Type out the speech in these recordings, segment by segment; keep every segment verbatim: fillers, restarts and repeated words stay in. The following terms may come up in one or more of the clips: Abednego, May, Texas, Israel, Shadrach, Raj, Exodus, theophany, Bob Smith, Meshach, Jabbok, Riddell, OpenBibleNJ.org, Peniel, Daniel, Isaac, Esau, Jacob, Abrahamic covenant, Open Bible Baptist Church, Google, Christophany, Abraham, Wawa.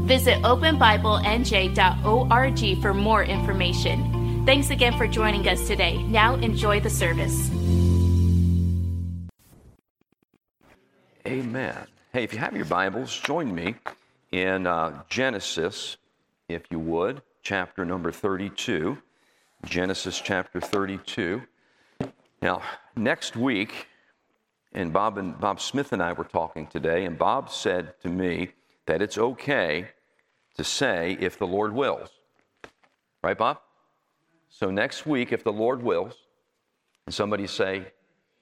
Visit Open Bible N J dot org for more information. Thanks again for joining us today. Now enjoy the service. Amen. Hey, if you have your Bibles, join me in uh, Genesis, if you would, chapter number thirty-two. Genesis chapter thirty-two. Now, next week, and Bob and Bob Smith and I were talking today, and Bob said to me that it's okay to say if the Lord wills. Right, Bob? So next week, if the Lord wills, and somebody say,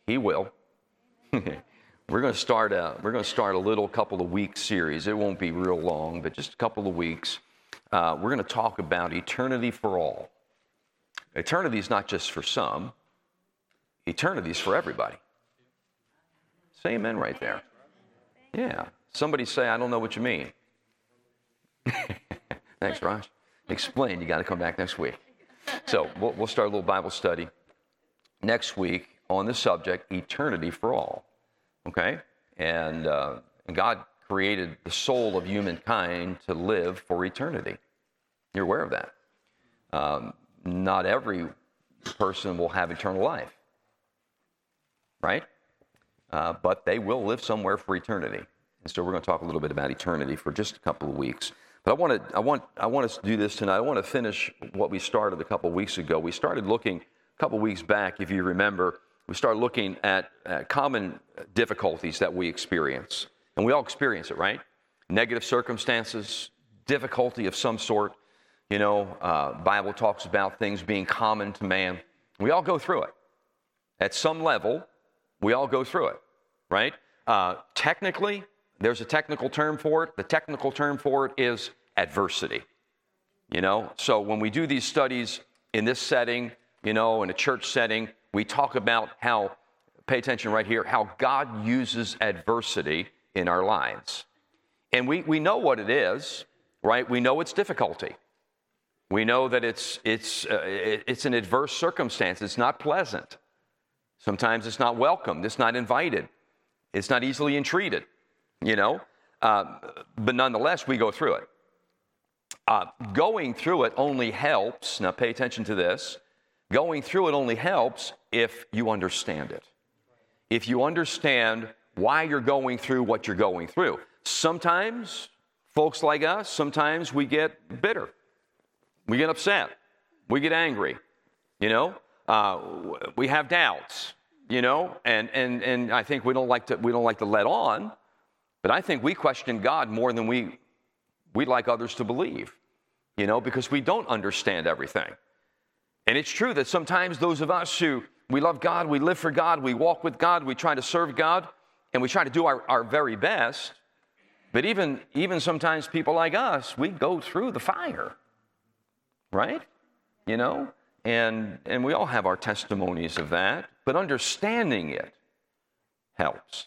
He will, we're going to start a we're going to start a little couple of week series. It won't be real long, but just a couple of weeks. Uh, we're going to talk about eternity for all. Eternity is not just for some. Eternity is for everybody. Say amen right there. Yeah. Somebody say, I don't know what you mean. Thanks, Raj. Explain. You got to come back next week. So we'll, we'll start a little Bible study next week on the subject, eternity for all. Okay? And uh, God created the soul of humankind to live for eternity. You're aware of that. Um, not every person will have eternal life. Right? Uh, but they will live somewhere for eternity. And so we're going to talk a little bit about eternity for just a couple of weeks. But I want to, I want, I want us to do this tonight. I want to finish what we started a couple of weeks ago. We started looking a couple of weeks back, if you remember, we started looking at uh, common difficulties that we experience. And we all experience it, right? Negative circumstances, difficulty of some sort. You know, uh, Bible talks about things being common to man. We all go through it. At some level, we all go through it, right? Uh, technically, there's a technical term for it. The technical term for it is adversity, you know? So when we do these studies in this setting, you know, in a church setting, we talk about how, pay attention right here, how God uses adversity in our lives. And we, we know what it is, right? We know it's difficulty. We know that it's, it's, uh, it's an adverse circumstance. It's not pleasant. Sometimes it's not welcomed, it's not invited, it's not easily entreated, you know, uh, but nonetheless, we go through it. Uh, going through it only helps, now pay attention to this, going through it only helps if you understand it. If you understand why you're going through what you're going through. Sometimes, folks like us, sometimes we get bitter, we get upset, we get angry, you know. Uh, we have doubts, you know, and, and, and I think we don't like to we don't like to let on, but I think we question God more than we we'd like others to believe, you know, because we don't understand everything. And it's true that sometimes those of us who we love God, we live for God, we walk with God, we try to serve God, and we try to do our, our very best. But even even sometimes people like us, we go through the fire, right? You know? And and we all have our testimonies of that, but understanding it helps.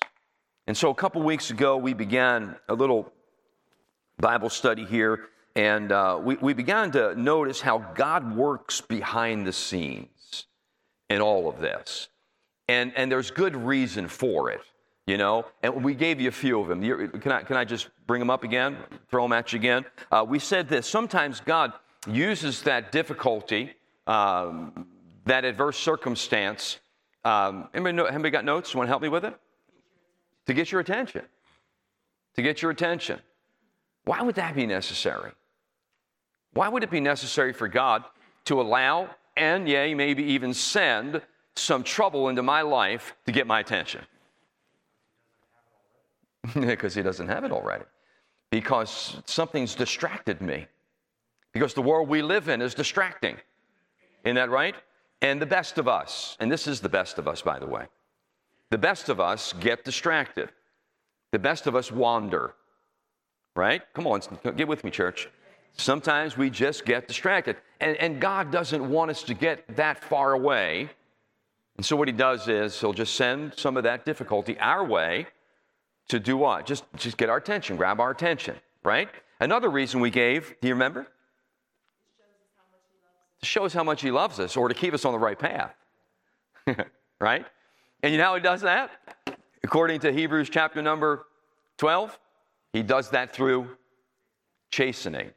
And so a couple weeks ago, we began a little Bible study here, and uh, we, we began to notice how God works behind the scenes in all of this. And and there's good reason for it, you know. And we gave you a few of them. Can I, can I just bring them up again, throw them at you again? Uh, we said this, sometimes God uses that difficulty, Um, that adverse circumstance. Um, anybody, know, anybody got notes? You want to help me with it? To get your attention. To get your attention. Why would that be necessary? Why would it be necessary for God to allow and, yea, maybe even send some trouble into my life to get my attention? Because He doesn't have it already. Because something's distracted me. Because the world we live in is distracting. Isn't that right? And the best of us, and this is the best of us, by the way, the best of us get distracted. The best of us wander. right? Come on, get with me, church. Sometimes we just get distracted. And, and God doesn't want us to get that far away. And so what he does is he'll just send some of that difficulty our way to do what? Just, just get our attention, grab our attention, right? Another reason we gave, do you remember? It shows how much he loves us, or to keep us on the right path, right? And you know how he does that? According to Hebrews chapter number twelve, he does that through chastening,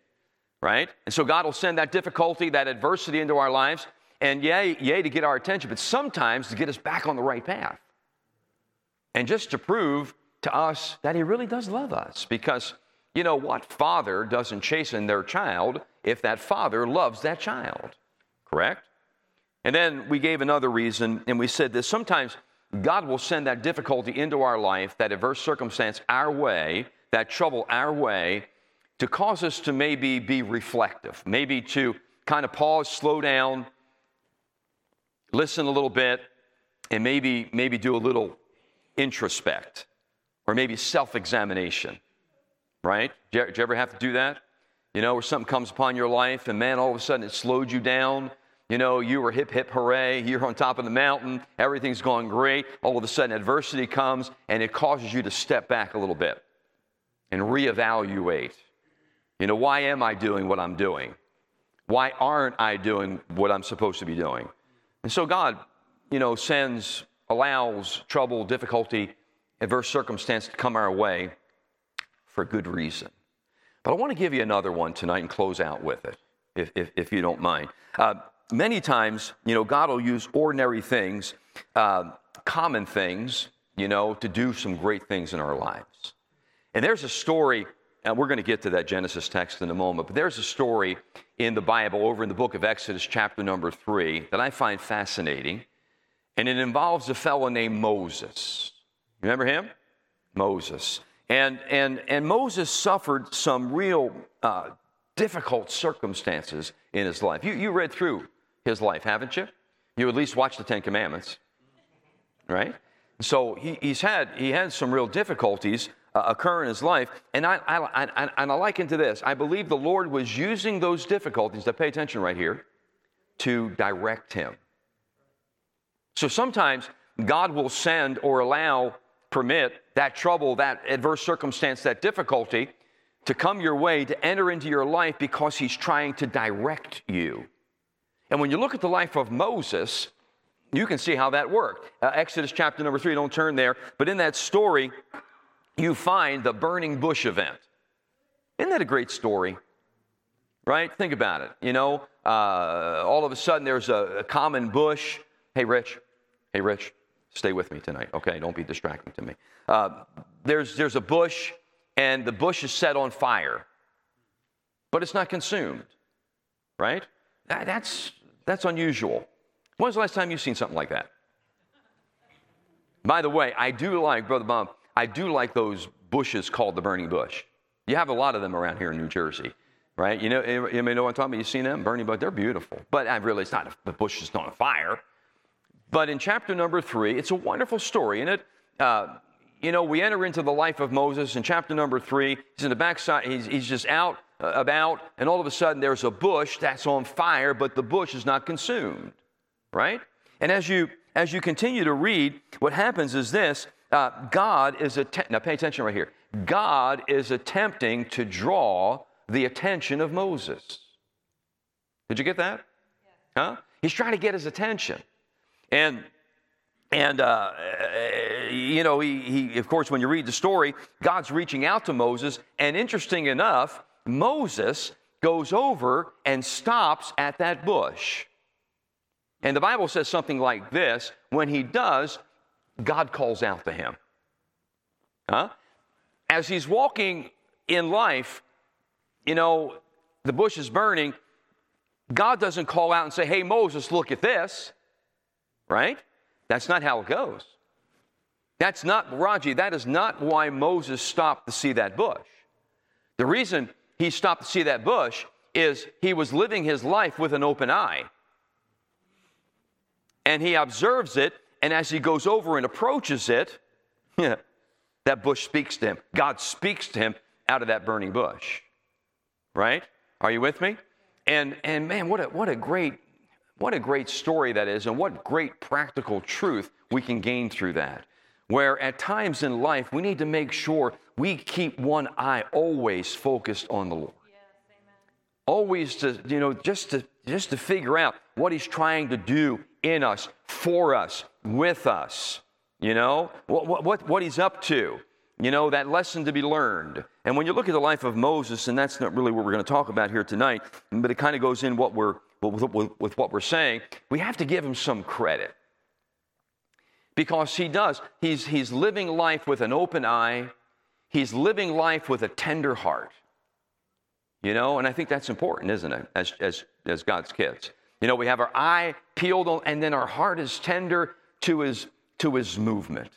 right? And so God will send that difficulty, that adversity into our lives, and yay, yay to get our attention, but sometimes to get us back on the right path. And just to prove to us that he really does love us, because you know what? Father doesn't chasten their child if that father loves that child, correct? And then we gave another reason, and we said this. Sometimes God will send that difficulty into our life, that adverse circumstance our way, that trouble our way, to cause us to maybe be reflective, maybe to kind of pause, slow down, listen a little bit, and maybe maybe do a little introspect, or maybe self-examination, right? Do you, you ever have to do that? You know, where something comes upon your life, and man, all of a sudden it slowed you down. You know, you were hip, hip, hooray, you're on top of the mountain, everything's going great. All of a sudden adversity comes, and it causes you to step back a little bit and reevaluate. You know, why am I doing what I'm doing? Why aren't I doing what I'm supposed to be doing? And so God, you know, sends, allows trouble, difficulty, adverse circumstance to come our way for good reason. But I want to give you another one tonight and close out with it, if if, if you don't mind. Uh, many times, you know, God will use ordinary things, uh, common things, you know, to do some great things in our lives. And there's a story, and we're going to get to that Genesis text in a moment, but there's a story in the Bible over in the book of Exodus, chapter number three, that I find fascinating, and it involves a fellow named Moses. Remember him? Moses. And and and Moses suffered some real uh, difficult circumstances in his life. You you read through his life, haven't you? You at least watched the Ten Commandments, right? So he, he's had he had some real difficulties uh, occur in his life, and I I, I I I liken to this. I believe the Lord was using those difficulties, to pay attention right here, to direct him. So sometimes God will send or allow, permit that trouble, that adverse circumstance, that difficulty to come your way, to enter into your life, because he's trying to direct you. And when you look at the life of Moses, you can see how that worked. Uh, Exodus chapter number three, don't turn there, but in that story, you find the burning bush event. Isn't that a great story? Right? Think about it. You know, uh, all of a sudden there's a, a common bush. Hey, Rich. Hey, Rich. Stay with me tonight, okay? Don't be distracting to me. Uh, there's there's a bush, and the bush is set on fire, but it's not consumed, right? That, that's that's unusual. When was the last time you've seen something like that? By the way, I do like, Brother Bob, I do like those bushes called the burning bush. You have a lot of them around here in New Jersey, right? You know, you may know what I'm talking about. You've seen them, burning bush. They're beautiful, but I really, it's not a, the bush is not on fire. But in chapter number three, it's a wonderful story, and it, uh, you know, we enter into the life of Moses in chapter number three. He's in the backside. He's, he's just out, uh, about, and all of a sudden there's a bush that's on fire, but the bush is not consumed, right? And as you as you continue to read, what happens is this: uh, God is att- now pay attention right here. God is attempting to draw the attention of Moses. Did you get that? Yeah. Huh? He's trying to get his attention. And, and uh, you know, he, he, of course, when you read the story, God's reaching out to Moses. And interesting enough, Moses goes over and stops at that bush. And the Bible says something like this. When he does, God calls out to him. Huh? As he's walking in life, you know, the bush is burning. God doesn't call out and say, hey, Moses, look at this. Right? That's not how it goes. That's not, Raji, that is not why Moses stopped to see that bush. The reason he stopped to see that bush is he was living his life with an open eye. And he observes it, and as he goes over and approaches it, that bush speaks to him. God speaks to him, out of that burning bush, right? Are you with me? And and man, what a what a great what a great story that is, and what great practical truth we can gain through that. Where at times in life we need to make sure we keep one eye always focused on the Lord. Yes, amen. Always to, you know, just to just to figure out what He's trying to do in us, for us, with us. You know, what what what He's up to. You know, that lesson to be learned. And when you look at the life of Moses, and that's not really what we're going to talk about here tonight, but it kind of goes in what we're with, with, with what we're saying, we have to give him some credit. Because he does. He's, he's living life with an open eye. He's living life with a tender heart. You know, and I think that's important, isn't it, as, as, as God's kids. You know, we have our eye peeled on, and then our heart is tender to his, to his movement.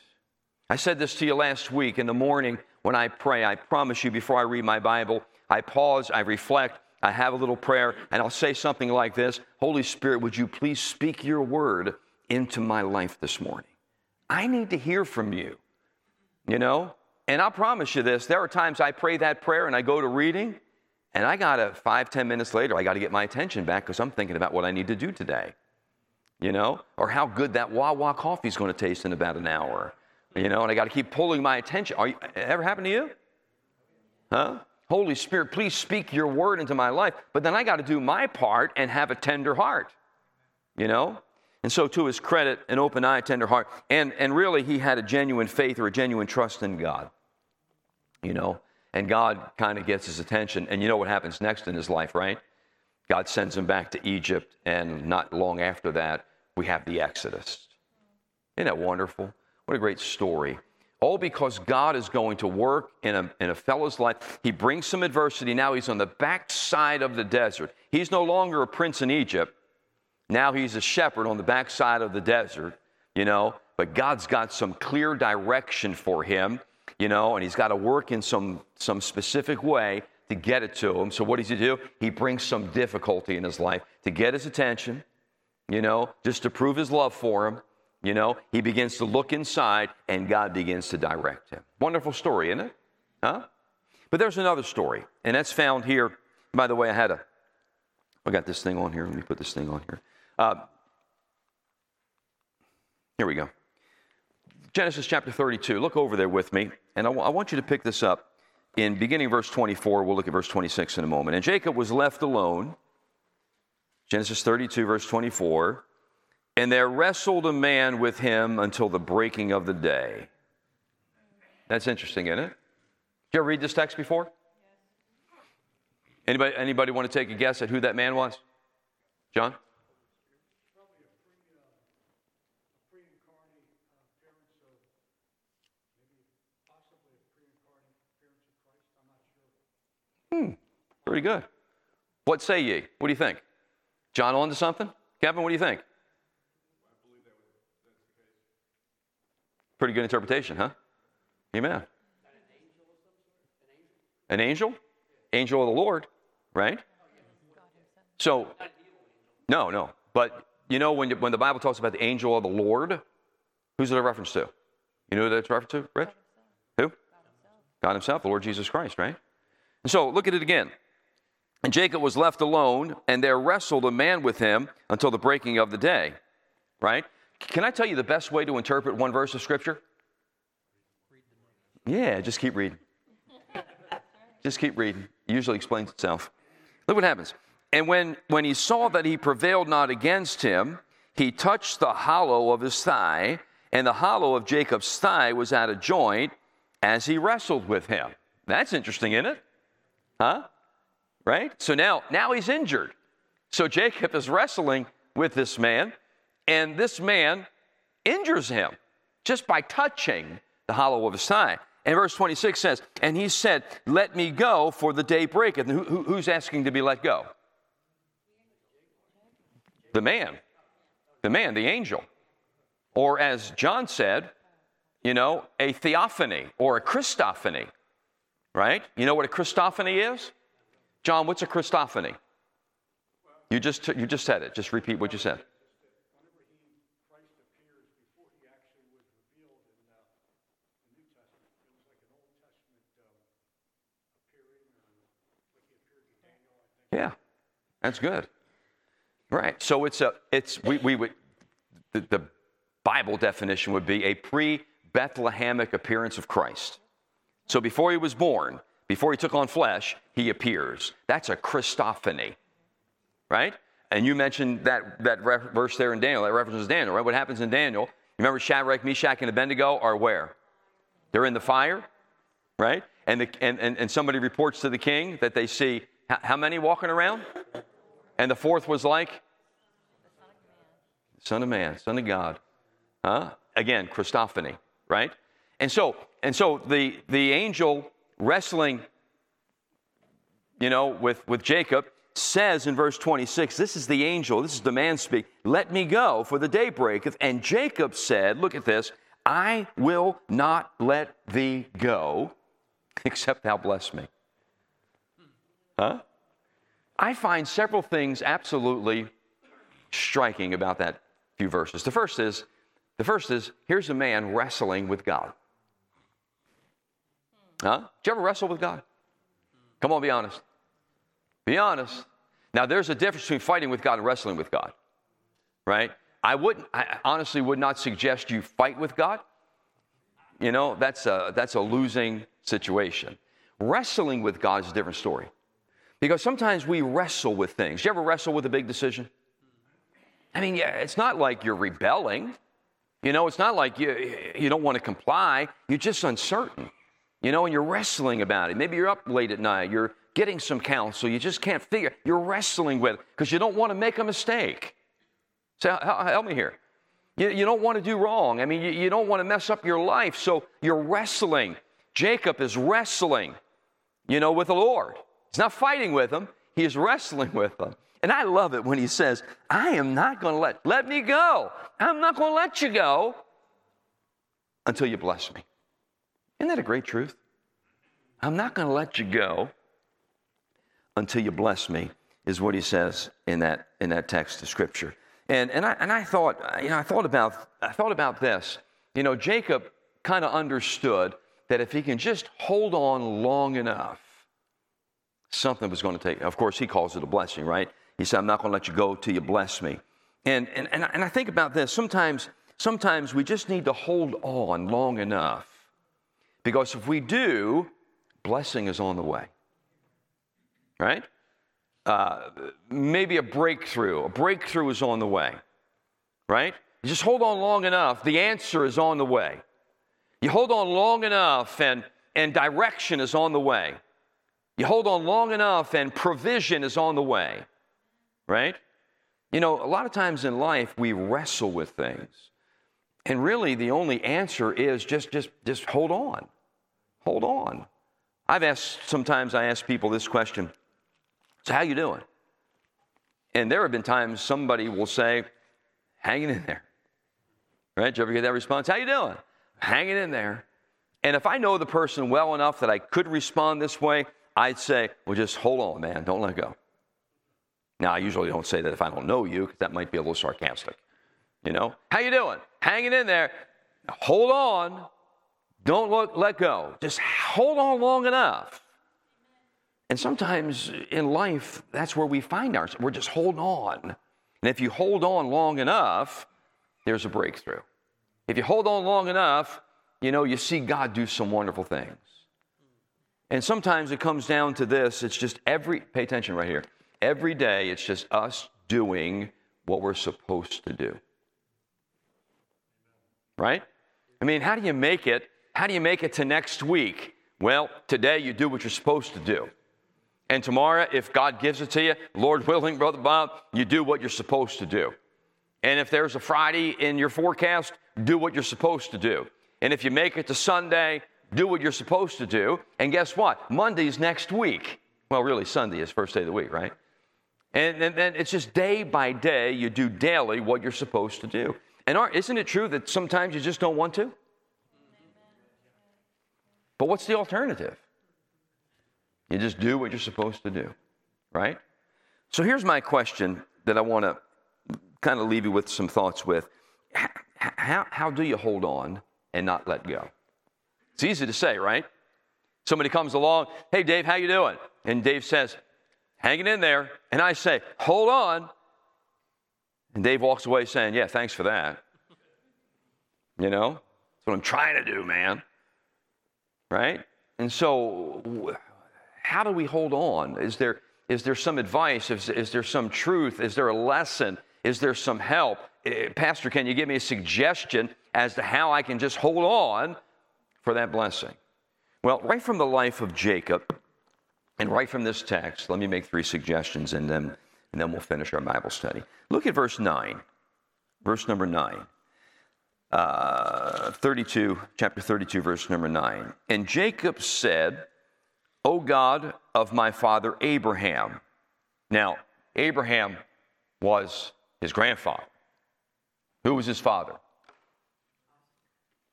I said this to you last week in the morning when I pray. I promise you, before I read my Bible, I pause, I reflect, I have a little prayer, and I'll say something like this: Holy Spirit, would you please speak your word into my life this morning? I need to hear from you, you know? And I'll promise you this, there are times I pray that prayer and I go to reading, and I got to, five, ten minutes later, I got to get my attention back because I'm thinking about what I need to do today, you know? Or how good that Wawa coffee is going to taste in about an hour. You know, and I got to keep pulling my attention. Are you, ever happened to you? Huh? Holy Spirit, please speak your word into my life. But then I got to do my part and have a tender heart, you know? And so to his credit, an open eye, tender heart. And and really, he had a genuine faith or a genuine trust in God, you know? And God kind of gets his attention. And you know what happens next in his life, right? God sends him back to Egypt. And not long after that, we have the Exodus. Isn't that wonderful? What a great story. All because God is going to work in a, in a fellow's life. He brings some adversity. Now he's on the backside of the desert. He's no longer a prince in Egypt. Now he's a shepherd on the backside of the desert, you know. But God's got some clear direction for him, you know, and he's got to work in some, some specific way to get it to him. So what does he do? He brings some difficulty in his life to get his attention, you know, just to prove his love for him. You know, he begins to look inside, and God begins to direct him. Wonderful story, isn't it? Huh? But there's another story, and that's found here. By the way, I had a, I got this thing on here. Let me put this thing on here. Uh, here we go. Genesis chapter thirty-two. Look over there with me, and I, w- I want you to pick this up in beginning verse twenty-four. We'll look at verse twenty-six in a moment. And Jacob was left alone. Genesis thirty-two, verse twenty-four. And there wrestled a man with him until the breaking of the day. That's interesting, isn't it? Did you ever read this text before? Anybody, anybody want to take a guess at who that man was? John? Hmm, pretty good. What say ye? What do you think? John on to something? Kevin, what do you think? Pretty good interpretation, huh? Amen. An angel? Angel of the Lord, right? So, no, no. But, you know, when, when the Bible talks about the angel of the Lord, who's it a reference to? You know who that's a reference to, Rich? Who? God himself, the Lord Jesus Christ, right? And so, look at it again. And Jacob was left alone, and there wrestled a man with him until the breaking of the day, right? Can I tell you the best way to interpret one verse of Scripture? Yeah, just keep reading. Just keep reading. It usually explains itself. Look what happens. And when, when he saw that he prevailed not against him, he touched the hollow of his thigh, and the hollow of Jacob's thigh was out of joint as he wrestled with him. That's interesting, isn't it? Huh? Right? So now, now he's injured. So Jacob is wrestling with this man. And this man injures him just by touching the hollow of his thigh. And verse twenty-six says, and he said, let me go, for the day breaketh. Who, who, who's asking to be let go? The man. The man, the angel. Or as John said, you know, a theophany or a Christophany, right? You know what a Christophany is? John, what's a Christophany? You just, you just said it. Just repeat what you said. That's good. Right. So it's a, it's, we, we would, the, the Bible definition would be a pre-Bethlehemic appearance of Christ. So before he was born, before he took on flesh, he appears. That's a Christophany, right? And you mentioned that, that re- verse there in Daniel, that references Daniel, right? What happens in Daniel? Remember Shadrach, Meshach, and Abednego are where? They're in the fire, right? And, the, and, and, and somebody reports to the king that they see how, how many walking around? And the fourth was like? Son of man, son of God. Huh? Again, Christophany, right? And so and so the, the angel wrestling, you know, with, with Jacob says in verse twenty-six, this is the angel, this is the man speak, let me go, for the day breaketh. And Jacob said, look at this, I will not let thee go, except thou bless me. Huh? I find several things absolutely striking about that few verses. The first is, the first is, here's a man wrestling with God. Huh? Did you ever wrestle with God? Come on, be honest. Be honest. Now, there's a difference between fighting with God and wrestling with God, right? I wouldn't, I honestly would not suggest you fight with God. You know, that's a, that's a losing situation. Wrestling with God is a different story. Because sometimes we wrestle with things. You ever wrestle with a big decision? I mean, yeah, it's not like you're rebelling. You know, it's not like you you don't want to comply. You're just uncertain. You know, and you're wrestling about it. Maybe you're up late at night. You're getting some counsel. You just can't figure. You're wrestling with it because you don't want to make a mistake. So help me here. You, you don't want to do wrong. I mean, you, you don't want to mess up your life. So you're wrestling. Jacob is wrestling, you know, with the Lord. He's not fighting with them. He is wrestling with them. And I love it when he says, I am not going to let, let me go. I'm not going to let you go until you bless me. Isn't that a great truth? I'm not going to let you go until you bless me is what he says in that, in that text of scripture. And, and I, and I thought, you know, I thought about, I thought about this, you know, Jacob kind of understood that if he can just hold on long enough, something was going to take. Of course, he calls it a blessing, right? He said, I'm not going to let you go till you bless me. And, and, and, I, and I think about this. Sometimes, sometimes we just need to hold on long enough. Because if we do, blessing is on the way, right? Uh, maybe a breakthrough. A breakthrough is on the way, right? You just hold on long enough. The answer is on the way. You hold on long enough and, and direction is on the way. You hold on long enough and provision is on the way, right? You know, a lot of times in life we wrestle with things. And really the only answer is just just just hold on. Hold on. I've asked, sometimes I ask people this question, so how you doing? And there have been times somebody will say, hanging in there. Right? Did you ever get that response? How you doing? Hanging in there. And if I know the person well enough that I could respond this way, I'd say, well, just hold on, man. Don't let go. Now, I usually don't say that if I don't know you, because that might be a little sarcastic. You know, how you doing? Hanging in there. Hold on. Don't look, let go. Just hold on long enough. And sometimes in life, that's where we find ourselves. We're just holding on. And if you hold on long enough, there's a breakthrough. If you hold on long enough, you know, you see God do some wonderful things. And sometimes it comes down to this. It's just every, pay attention right here. Every day, it's just us doing what we're supposed to do. Right? I mean, how do you make it? How do you make it to next week? Well, today you do what you're supposed to do. And tomorrow, if God gives it to you, Lord willing, Brother Bob, you do what you're supposed to do. And if there's a Friday in your forecast, do what you're supposed to do. And if you make it to Sunday, do what you're supposed to do, and guess what? Monday's next week. Well, really, Sunday is first day of the week, right? And then it's just day by day, you do daily what you're supposed to do. And aren't, isn't it true that sometimes you just don't want to? But what's the alternative? You just do what you're supposed to do, right? So here's my question that I want to kind of leave you with some thoughts with. How, how, how do you hold on and not let go? It's easy to say, right? Somebody comes along, hey, Dave, how you doing? And Dave says, hanging in there. And I say, hold on. And Dave walks away saying, yeah, thanks for that. You know, that's what I'm trying to do, man. Right? And so how do we hold on? Is there is there some advice? Is, is there some truth? Is there a lesson? Is there some help? Pastor, can you give me a suggestion as to how I can just hold on for that blessing? Well, right from the life of Jacob and right from this text, let me make three suggestions and then, and then we'll finish our Bible study. Look at verse nine, verse number nine. Uh, thirty-two, chapter thirty-two, verse number nine. And Jacob said, O God of my father Abraham. Now, Abraham was his grandfather. Who was his father?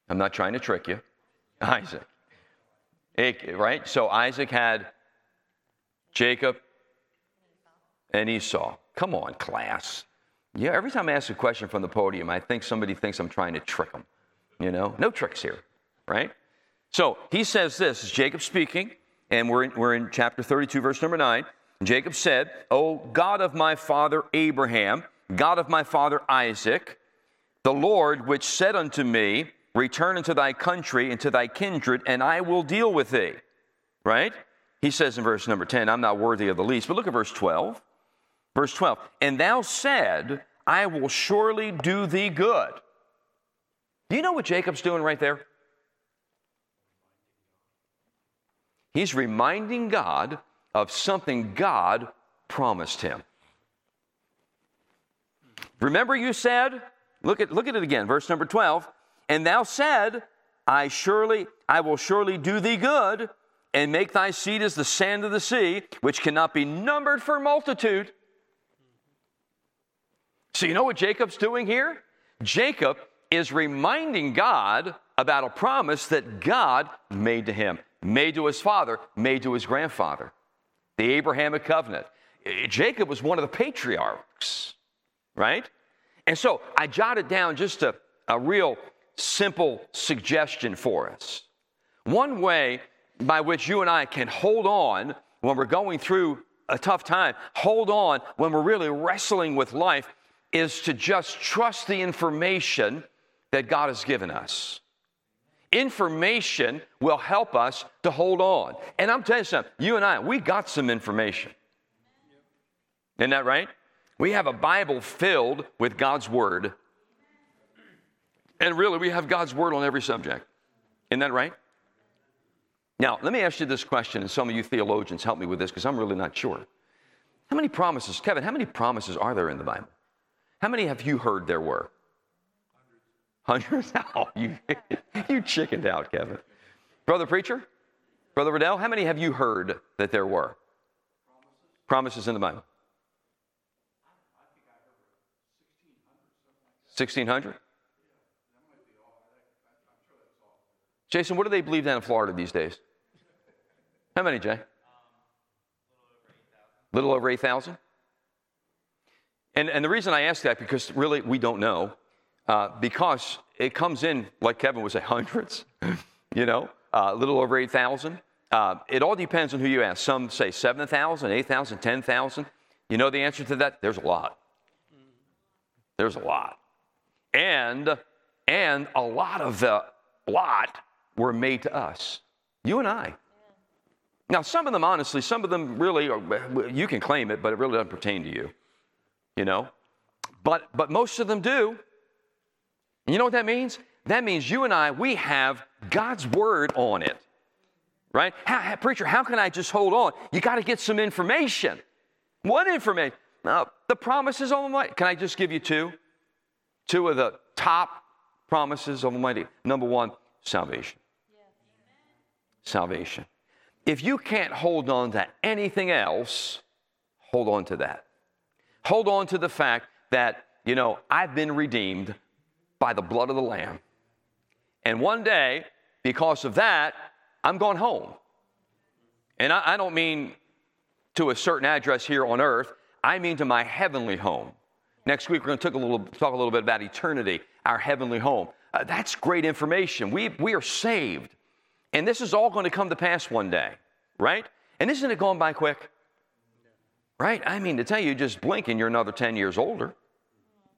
I'm not trying to trick you. Isaac. Right? So Isaac had Jacob and Esau. Come on, class. Yeah, every time I ask a question from the podium, I think somebody thinks I'm trying to trick them, you know? No tricks here, right? So he says this, is Jacob speaking, and we're in, we're in chapter thirty-two, verse number nine. Jacob said, O God of my father Abraham, God of my father Isaac, the Lord which said unto me, return unto thy country and to thy kindred, and I will deal with thee, right? He says in verse number ten, I'm not worthy of the least, but look at verse twelve. Verse twelve, and thou said, I will surely do thee good. Do you know what Jacob's doing right there? He's reminding God of something God promised him. Remember you said, look at, look at it again, verse number twelve, and thou said, I surely, I will surely do thee good, and make thy seed as the sand of the sea, which cannot be numbered for multitude. So you know what Jacob's doing here? Jacob is reminding God about a promise that God made to him, made to his father, made to his grandfather, the Abrahamic covenant. Jacob was one of the patriarchs, right? And so I jotted down just a, a real simple suggestion for us. One way by which you and I can hold on when we're going through a tough time, hold on when we're really wrestling with life, is to just trust the information that God has given us. Information will help us to hold on. And I'm telling you something, you and I, we got some information. Isn't that right? We have a Bible filled with God's Word. And really, we have God's Word on every subject. Isn't that right? Now, let me ask you this question, and some of you theologians help me with this because I'm really not sure. How many promises, Kevin, how many promises are there in the Bible? How many have you heard there were? Hundreds. Hundreds? Oh, you, you chickened out, Kevin. Brother Preacher? Brother Riddell? How many have you heard that there were? Promises, Promises in the Bible? I think I heard sixteen hundred? Jason, what do they believe down in Florida these days? How many, Jay? Um, a little over eight thousand. And, and the reason I ask that, because really we don't know, uh, because it comes in, like Kevin would say, hundreds, you know, uh, a little over eight thousand. Uh, it all depends on who you ask. Some say seven thousand, eight thousand, ten thousand. You know the answer to that? There's a lot. There's a lot. And, and a lot of the lot were made to us, you and I. Now, some of them, honestly, some of them really, are, you can claim it, but it really doesn't pertain to you. You know, but but most of them do. And you know what that means? That means you and I, we have God's Word on it, right? How, how, preacher, how can I just hold on? You got to get some information. What information? Now, the promises of Almighty. Can I just give you two? Two of the top promises of Almighty. Number one, salvation. Yeah. Salvation. If you can't hold on to anything else, hold on to that. Hold on to the fact that, you know, I've been redeemed by the blood of the Lamb. And one day, because of that, I'm going home. And I, I don't mean to a certain address here on earth. I mean to my heavenly home. Next week, we're going to talk a little, talk a little bit about eternity, our heavenly home. Uh, that's great information. We, we are saved. And this is all going to come to pass one day, right? And isn't it going by quick? right? I mean, to tell you, just blink and you're another ten years older,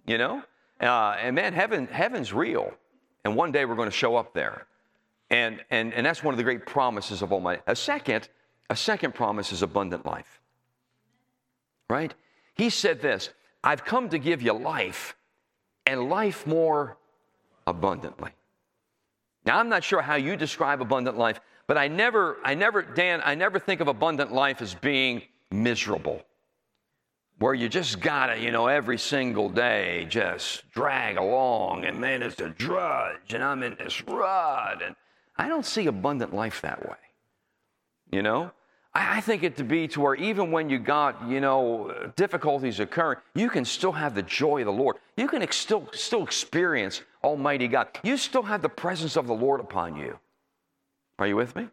you know? Uh, and man, heaven, heaven's real. And one day we're going to show up there. And, and, and that's one of the great promises of Almighty. A second, a second promise is abundant life, right? He said this, I've come to give you life and life more abundantly. Now, I'm not sure how you describe abundant life, but I never, I never, Dan, I never think of abundant life as being miserable, where you just gotta, you know, every single day just drag along, and man, it's a drudge, and I'm in this rut, and I don't see abundant life that way, you know? I, I think it to be to where even when you got, you know, difficulties occurring, you can still have the joy of the Lord. You can ex- still, still experience Almighty God. You still have the presence of the Lord upon you. Are you with me?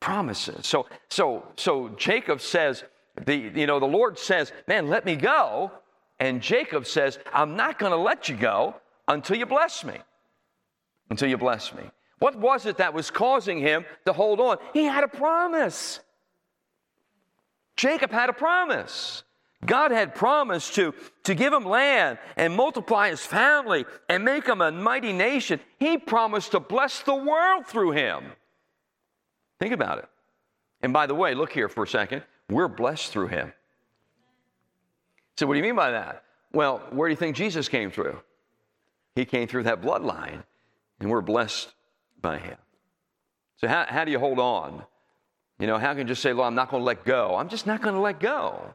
Promises. So, so, so Jacob says, the, you know, the Lord says, man, let me go. And Jacob says, I'm not going to let you go until you bless me. Until you bless me. What was it that was causing him to hold on? He had a promise. Jacob had a promise. God had promised to, to give him land and multiply his family and make him a mighty nation. He promised to bless the world through him. Think about it. And by the way, look here for a second. We're blessed through him. So what do you mean by that? Well, where do you think Jesus came through? He came through that bloodline, and we're blessed by him. So how, how do you hold on? You know, how can you just say, well, I'm not going to let go? I'm just not going to let go.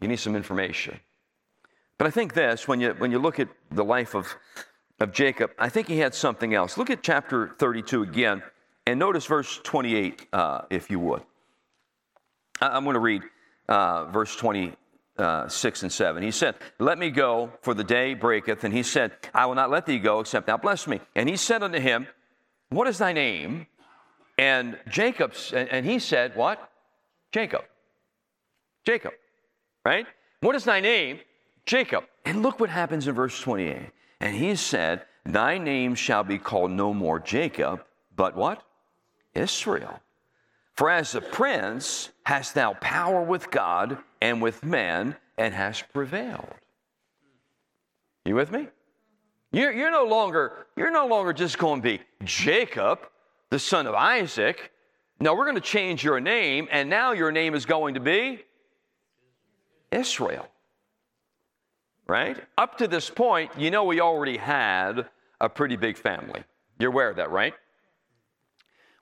You need some information. But I think this, when you when you look at the life of, of Jacob, I think he had something else. Look at chapter thirty-two again. And notice verse twenty-eight, uh, if you would. I'm going to read uh, verse twenty-six and seven. He said, let me go, for the day breaketh. And he said, I will not let thee go, except thou bless me. And he said unto him, what is thy name? And Jacob, and he said, what? Jacob. Jacob, right? What is thy name? Jacob. And look what happens in verse twenty-eight. And he said, thy name shall be called no more Jacob, but what? Israel. For as a prince hast thou power with God and with man, and hast prevailed. You with me? You're, you're no longer, you're no longer just going to be Jacob, the son of Isaac. No, we're going to change your name, and now your name is going to be Israel. Right? Up to this point, you know we already had a pretty big family. You're aware of that, right?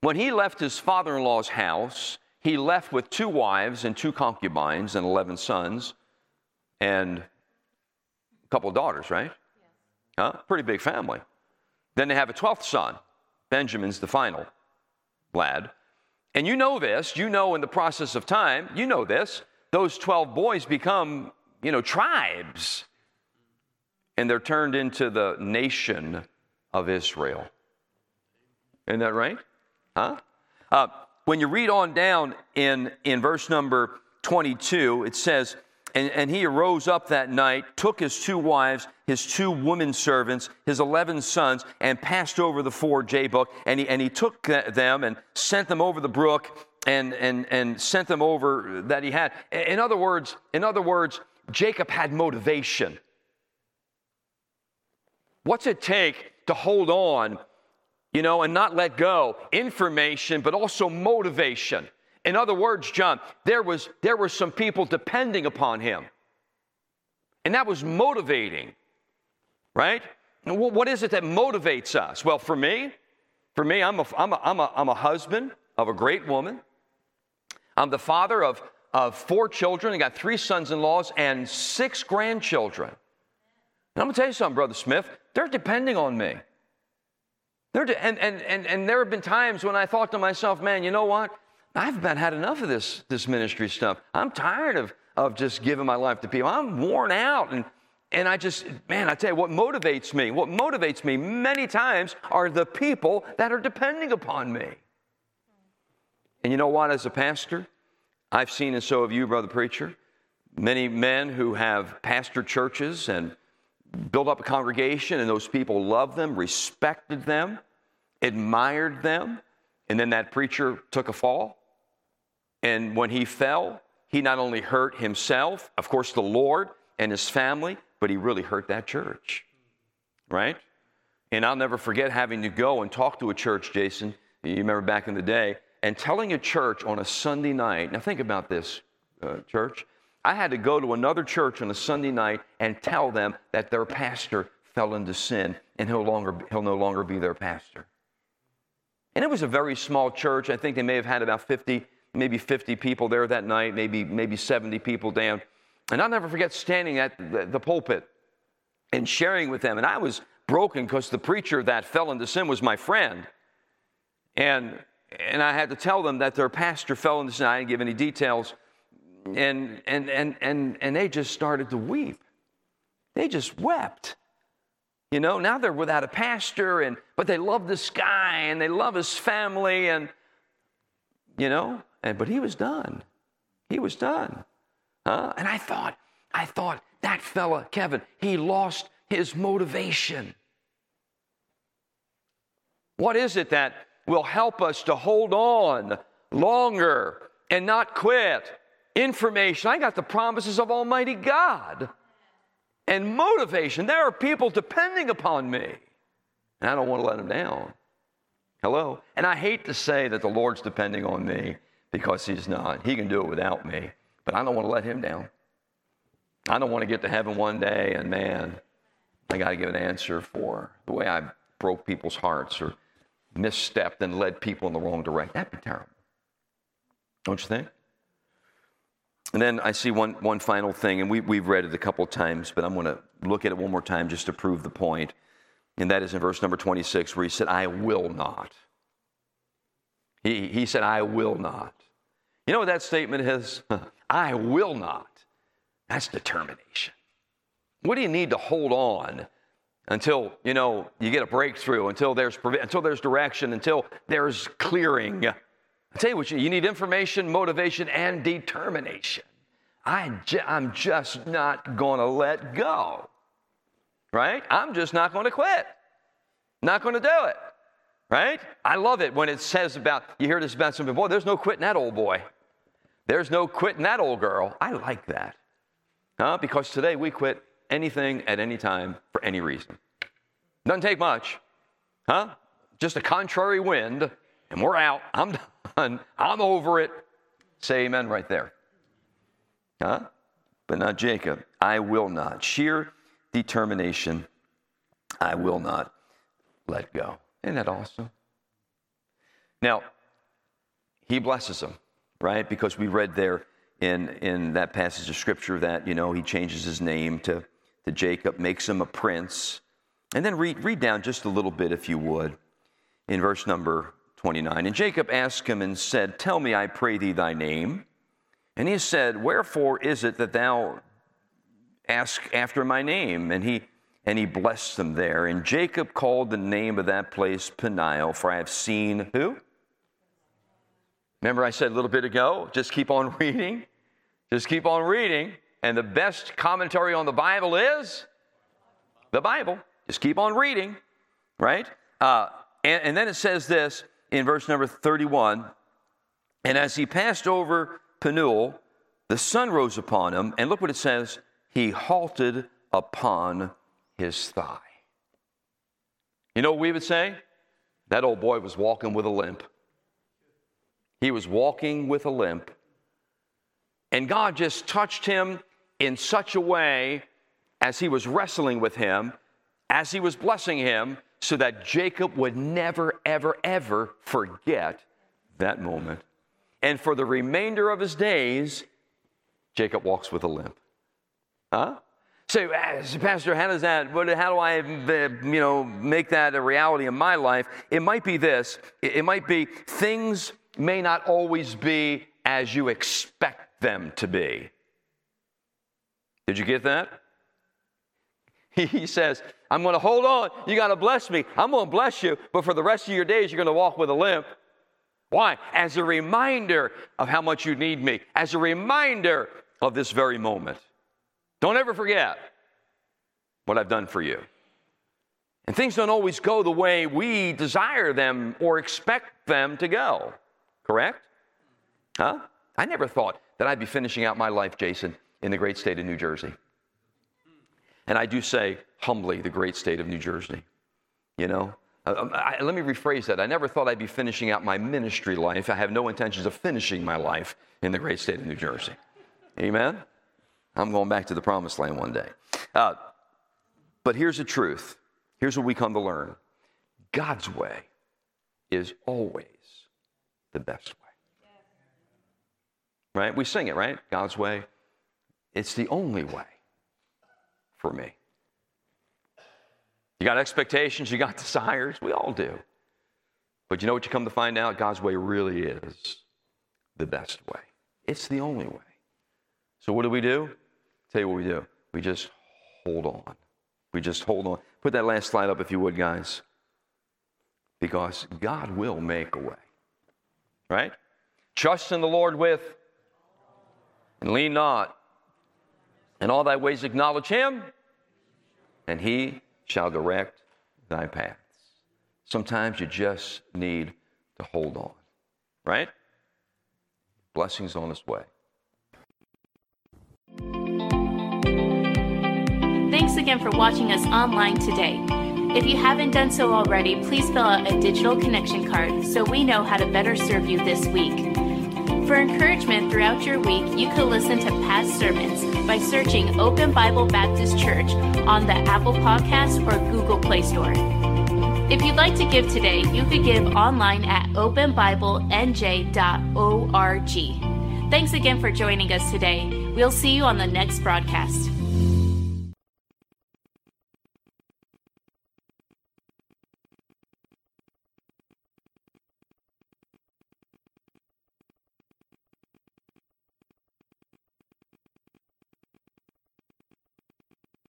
When he left his father-in-law's house, he left with two wives and two concubines and eleven sons and a couple of daughters, right? Yeah. Huh? Pretty big family. Then they have a twelfth son. Benjamin's the final lad. And you know this. You know in the process of time, you know this. Those twelve boys become, you know, tribes. And they're turned into the nation of Israel. Isn't that right? Huh? Uh, when you read on down in, in verse number twenty-two, it says, and, and he arose up that night, took his two wives, his two women servants, his eleven sons, and passed over the ford Jabbok, and he, and he took them and sent them over the brook and, and, and sent them over that he had. In other words, in other words, Jacob had motivation. What's it take to hold on, you know, and not let go? Information, but also motivation. In other words, John, there was there were some people depending upon him. And that was motivating, right? And what is it that motivates us? Well, for me, for me, I'm a, I'm a, I'm a, I'm a husband of a great woman. I'm the father of, of four children. I got three sons-in-laws and six grandchildren. And I'm going to tell you something, Brother Smith, they're depending on me. De- and, and, and, and there have been times when I thought to myself, man, you know what? I've about had enough of this, this ministry stuff. I'm tired of, of just giving my life to people. I'm worn out. And, and I just, man, I tell you, what motivates me, what motivates me many times are the people that are depending upon me. And you know what? As a pastor, I've seen, and so have you, Brother Preacher, many men who have pastored churches and built up a congregation, and those people loved them, respected them, admired them, and then that preacher took a fall. And when he fell, He not only hurt himself, of course, the Lord and his family, but he really hurt that church, right? And I'll never forget having to go and talk to a church, Jason, you remember back in the day, and telling a church on a Sunday night, now think about this, uh, church, I had to go to another church on a Sunday night and tell them that their pastor fell into sin and he'll, longer, he'll no longer be their pastor. And it was a very small church. I think they may have had about fifty, maybe fifty people there that night, maybe maybe seventy people down. And I'll never forget standing at the, the pulpit and sharing with them. And I was broken because the preacher that fell into sin was my friend. And and I had to tell them that their pastor fell into sin. I didn't give any details. And and and and and they just started to weep. They just wept. You know, now they're without a pastor, and but they love this guy, and they love his family, and, you know, and but he was done. He was done. Huh? And I thought, I thought, that fella, Kevin, he lost his motivation. What is it that will help us to hold on longer and not quit? Information. I got the promises of Almighty God. And motivation. There are people depending upon me. And I don't want to let them down. Hello? And I hate to say that the Lord's depending on me, because he's not. He can do it without me. But I don't want to let him down. I don't want to get to heaven one day and, man, I got to give an answer for the way I broke people's hearts or misstepped and led people in the wrong direction. That'd be terrible. Don't you think? And then I see one one final thing, and we, we've read it a couple of times, but I'm going to look at it one more time just to prove the point, and that is in verse number twenty-six, where he said, I will not. He, he said, I will not. You know what that statement is? I will not. That's determination. What do you need to hold on until, you know, you get a breakthrough, until there's until there's direction, until there's clearing? I tell you what, you, you need information, motivation, and determination. I ju- I'm just not going to let go, right? I'm just not going to quit. Not going to do it, right? I love it when it says about, you hear this about some people, boy, there's no quitting that old boy. There's no quitting that old girl. I like that, huh? Because today we quit anything at any time for any reason. Doesn't take much, huh? Just a contrary wind, and we're out. I'm done. I'm over it. Say amen right there. Huh? But not Jacob. I will not. Sheer determination. I will not let go. Isn't that awesome? Now, he blesses him, right? Because we read there in, in that passage of Scripture that, you know, he changes his name to, to Jacob, makes him a prince. And then read, read down just a little bit, if you would, in verse number twenty-nine. And Jacob asked him and said, Tell me, I pray thee, thy name. And he said, Wherefore is it that thou ask after my name? And he and he blessed them there. And Jacob called the name of that place Peniel, for I have seen who? Remember I said a little bit ago, just keep on reading. Just keep on reading. And the best commentary on the Bible is the Bible. Just keep on reading, right? Uh, and, and then it says this, in verse number thirty-one, and as he passed over Peniel, the sun rose upon him, and look what it says, he halted upon his thigh. You know what we would say? That old boy was walking with a limp. He was walking with a limp. And God just touched him in such a way as he was wrestling with him, as he was blessing him, so that Jacob would never, ever, ever forget that moment. And for the remainder of his days, Jacob walks with a limp. Huh? So, Pastor, how does that, how do I, you know, make that a reality in my life? It might be this. It might be things may not always be as you expect them to be. Did you get that? He says, I'm going to hold on. You got to bless me. I'm going to bless you. But for the rest of your days, you're going to walk with a limp. Why? As a reminder of how much you need me. As a reminder of this very moment. Don't ever forget what I've done for you. And things don't always go the way we desire them or expect them to go. Correct? Huh? I never thought that I'd be finishing out my life, Jason, in the great state of New Jersey. And I do say humbly, the great state of New Jersey. You know, I, I, let me rephrase that. I never thought I'd be finishing out my ministry life. I have no intentions of finishing my life in the great state of New Jersey. Amen? I'm going back to the promised land one day. Uh, but here's the truth. Here's what we come to learn. God's way is always the best way. Right? We sing it, right? God's way. It's the only way for me. You got expectations, you got desires. We all do. But you know what you come to find out? God's way really is the best way. It's the only way. So what do we do? I'll tell you what we do. We just hold on. We just hold on. Put that last slide up if you would, guys. Because God will make a way. Right? Trust in the Lord with and lean not. In all thy ways acknowledge him, and he shall direct thy paths. Sometimes you just need to hold on. Right? Blessings on his way. Thanks again for watching us online today. If you haven't done so already, please fill out a digital connection card so we know how to better serve you this week. For encouragement throughout your week, you can listen to past sermons by searching Open Bible Baptist Church on the Apple Podcast or Google Play Store. If you'd like to give today, you could give online at Open Bible N J dot org. Thanks again for joining us today. We'll see you on the next broadcast.